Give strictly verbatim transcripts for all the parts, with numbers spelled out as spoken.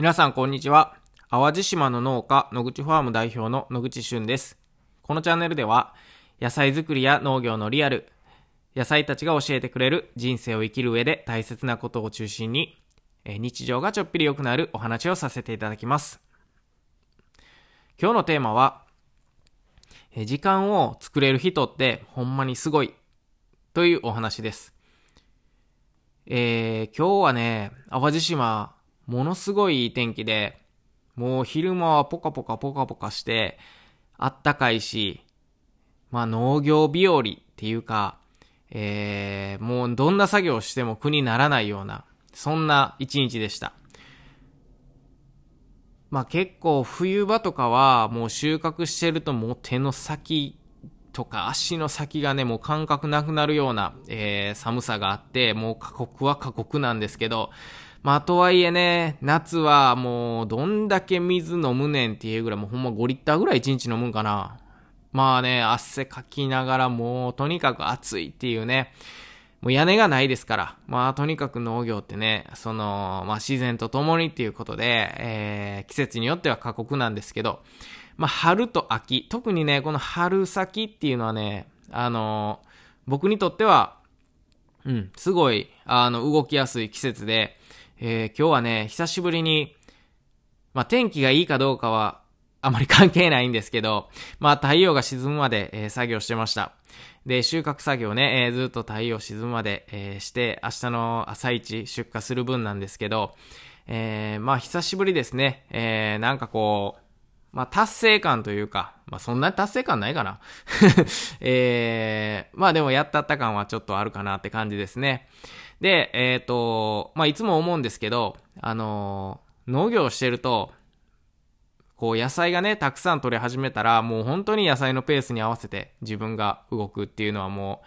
皆さんこんにちは。淡路島の農家野口ファーム代表の野口俊です。このチャンネルでは野菜作りや農業のリアル、野菜たちが教えてくれる人生を生きる上で大切なことを中心に、日常がちょっぴり良くなるお話をさせていただきます。今日のテーマは、時間を作れる人ってほんまにすごいというお話です。えー、今日はね、淡路島ものすごいいい天気で、もう昼間はポカポカポカポカしてあったかいし、まあ農業日和っていうか、えー、もうどんな作業をしても苦にならないような、そんな一日でした。まあ結構冬場とかはもう収穫してると、もう手の先とか足の先がね、もう感覚なくなるような、えー、寒さがあって、もう過酷は過酷なんですけど、まあとはいえね、夏はもうどんだけ水飲むねんっていうぐらい、もうほんまごリッターぐらい一日飲むんかな。まあね、汗かきながら、もうとにかく暑いっていうね、もう屋根がないですから、まあとにかく農業ってね、その、まあ自然と共にっていうことで、えー、季節によっては過酷なんですけど、まあ春と秋、特にね、この春先っていうのはね、あのー、僕にとっては、うん、すごい、あの、動きやすい季節で、えー、今日はね、久しぶりに、まあ、天気がいいかどうかはあまり関係ないんですけど、まあ、太陽が沈むまで、えー、作業してました。で、収穫作業ね、えー、ずっと太陽沈むまで、えー、して、明日の朝一出荷する分なんですけど、えー、まあ、久しぶりですね。えー、なんかこう、まあ、達成感というか、まあ、そんなに達成感ないかな。えー、まあ、でもやったった感はちょっとあるかなって感じですね。で、えっと、まあ、いつも思うんですけど、あのー、農業してると、こう野菜がね、たくさん取れ始めたら、もう本当に野菜のペースに合わせて自分が動くっていうのはも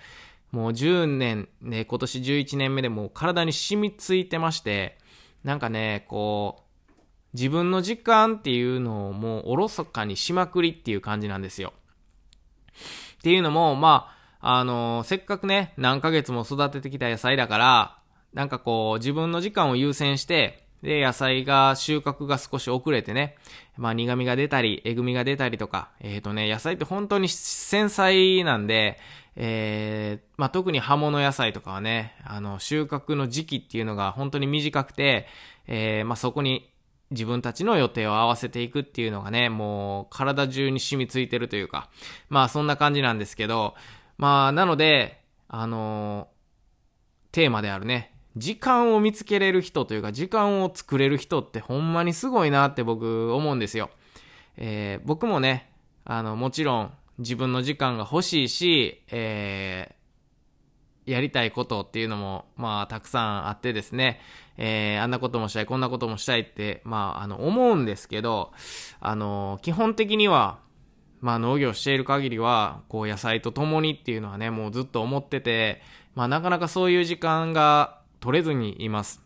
う、もうじゅうねん、ね、今年じゅういちねんめでもう体に染みついてまして、なんかね、こう、自分の時間っていうのをもうおろそかにしまくりっていう感じなんですよ。っていうのも、まあ、あの、せっかくね、何ヶ月も育ててきた野菜だから、なんかこう、自分の時間を優先して、で、野菜が、収穫が少し遅れてね、まあ、苦味が出たり、えぐみが出たりとか、えっとね、野菜って本当に繊細なんで、えー、まあ、特に葉物野菜とかはね、あの、収穫の時期っていうのが本当に短くて、えー、まあ、そこに自分たちの予定を合わせていくっていうのがね、もう、体中に染みついてるというか、まあ、そんな感じなんですけど、まあ、なので、あのー、テーマであるね、時間を見つけれる人というか、時間を作れる人ってほんまにすごいなって僕思うんですよ。えー、僕もね、あの、もちろん自分の時間が欲しいし、えー、やりたいことっていうのも、まあ、たくさんあってですね、えー、あんなこともしたい、こんなこともしたいって、まあ、あの、思うんですけど、あのー、基本的には、まあ農業している限りは、こう野菜と共にっていうのはね、もうずっと思ってて、まあなかなかそういう時間が取れずにいます。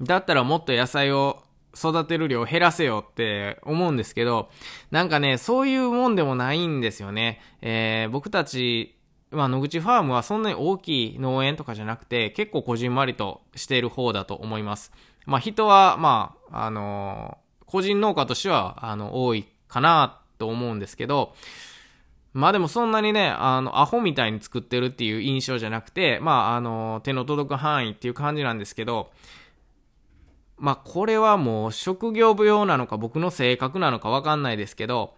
だったらもっと野菜を育てる量減らせよって思うんですけど、なんかね、そういうもんでもないんですよね。えー、僕たち、まあ野口ファームはそんなに大きい農園とかじゃなくて、結構こじんまりとしている方だと思います。まあ人は、まあ、あのー、個人農家としては、あの、多いかなってと思うんですけど、まあでもそんなにね、あのアホみたいに作ってるっていう印象じゃなくて、まああの手の届く範囲っていう感じなんですけど、まあこれはもう職業病なのか僕の性格なのかわかんないですけど、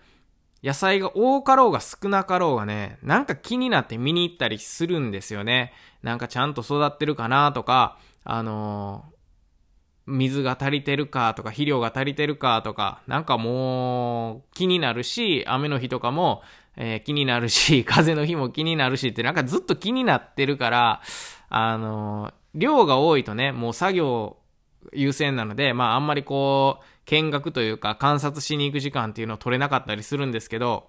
野菜が多かろうが少なかろうがね、なんか気になって見に行ったりするんですよね。なんかちゃんと育ってるかなとか、あのー水が足りてるかとか、肥料が足りてるかとか、なんかもう気になるし、雨の日とかも、えー、気になるし、風の日も気になるしって、なんかずっと気になってるから、あのー、量が多いとね、もう作業優先なので、まああんまりこう、見学というか観察しに行く時間っていうのを取れなかったりするんですけど、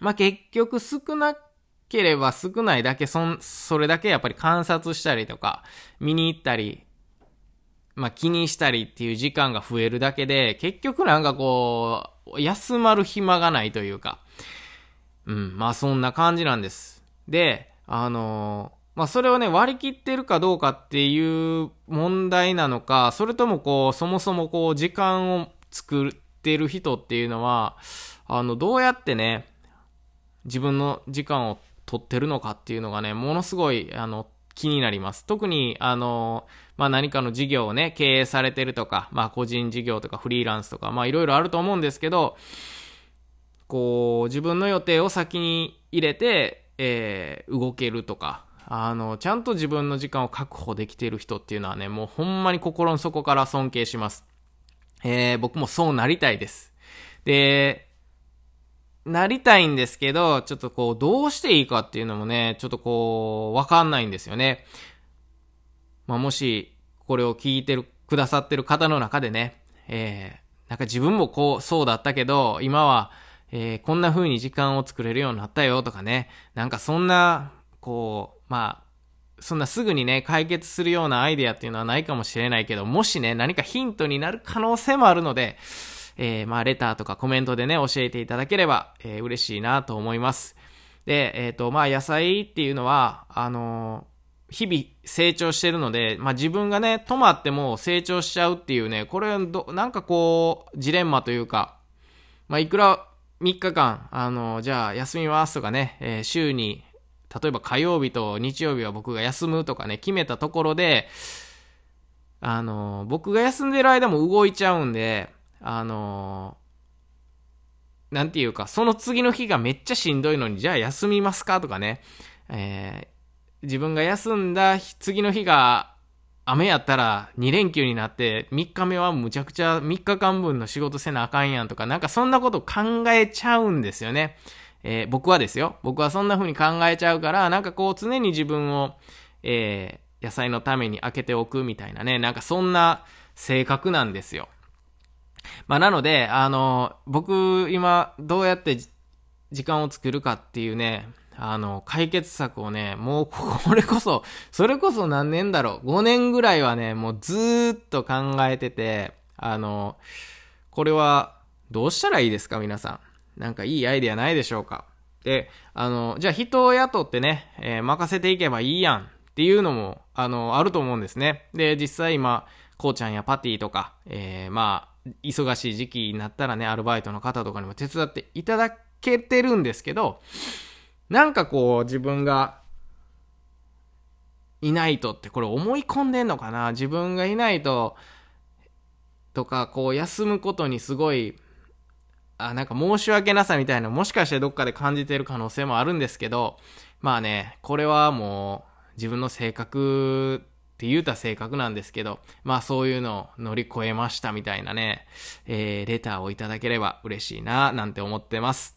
まあ結局少なければ少ないだけ、そん、それだけやっぱり観察したりとか、見に行ったり、まあ気にしたりっていう時間が増えるだけで、結局なんかこう、休まる暇がないというか、うん、まあそんな感じなんです。で、あのまあ、それをね割り切ってるかどうかっていう問題なのか、それともこうそもそもこう時間を作ってる人っていうのはあのどうやってね自分の時間を取ってるのかっていうのがねものすごいあの気になります。特にあの、まあ、何かの事業をね経営されてるとか、まあ、個人事業とかフリーランスとか、まあ、いろいろあると思うんですけど、こう自分の予定を先に入れて、えー、動けるとかあのちゃんと自分の時間を確保できている人っていうのはねもうほんまに心の底から尊敬します、えー、僕もそうなりたいです。でなりたいんですけど、ちょっとこうどうしていいかっていうのもねちょっとこうわかんないんですよね。まあ、もしこれを聞いてるくださってる方の中でね、えー、なんか自分もこうそうだったけど今は、えー、こんな風に時間を作れるようになったよとかね、なんかそんなこうまあそんなすぐにね解決するようなアイデアっていうのはないかもしれないけど、もしね何かヒントになる可能性もあるので、えー、まあレターとかコメントでね教えていただければ、えー、嬉しいなと思います。で、えっとまあ野菜っていうのはあのー、日々成長してるので、まあ自分がね止まっても成長しちゃうっていうね、これどなんかこうジレンマというか、まあいくらみっかかんあのー、じゃあ休みますとかね、えー、週に例えば火曜日と日曜日は僕が休むとかね決めたところで、あの僕が休んでる間も動いちゃうんで、あのなんていうかその次の日がめっちゃしんどいのにじゃあ休みますかとかね、えー、自分が休んだ次の日が雨やったらにれんきゅうになってみっかめはむちゃくちゃみっかかんぶんの仕事せなあかんやんとか、なんかそんなこと考えちゃうんですよね。えー、僕はですよ。僕はそんな風に考えちゃうから、なんかこう常に自分を、えー、野菜のために開けておくみたいなね、なんかそんな性格なんですよ。まあなので、あの、僕今どうやって時間を作るかっていうね、あの、解決策をね、もうこれこそ、それこそ何年だろう、ごねんぐらいはね、もうずーっと考えてて、あの、これはどうしたらいいですか皆さん。なんかいいアイデアないでしょうか。で、あの、じゃあ人を雇ってね、えー、任せていけばいいやんっていうのも、あの、あると思うんですね。で、実際今、こうちゃんやパティとか、えー、まあ、忙しい時期になったらね、アルバイトの方とかにも手伝っていただけてるんですけど、なんかこう、自分がいないとって、これ思い込んでんのかな？自分がいないと、とか、こう、休むことにすごい、あなんか申し訳なさみたいなもしかしてどっかで感じてる可能性もあるんですけど、まあねこれはもう自分の性格って言うた性格なんですけど、まあそういうのを乗り越えましたみたいなね、えー、レターをいただければ嬉しいななんて思ってます。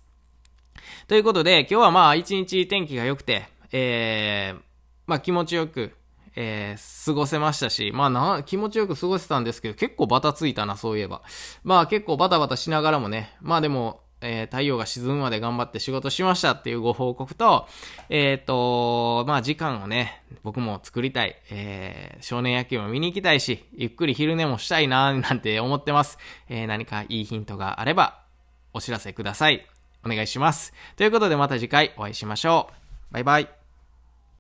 ということで今日はまあ一日天気が良くて、えー、まあ気持ちよく、えー、過ごせましたし、まあな、気持ちよく過ごせたんですけど、結構バタついたな、そういえば。まあ結構バタバタしながらもね、まあでも、えー、太陽が沈むまで頑張って仕事しましたっていうご報告と、えっと、まあ時間をね、僕も作りたい、えー、少年野球も見に行きたいし、ゆっくり昼寝もしたいな、なんて思ってます。えー、何かいいヒントがあれば、お知らせください。お願いします。ということでまた次回お会いしましょう。バイバイ。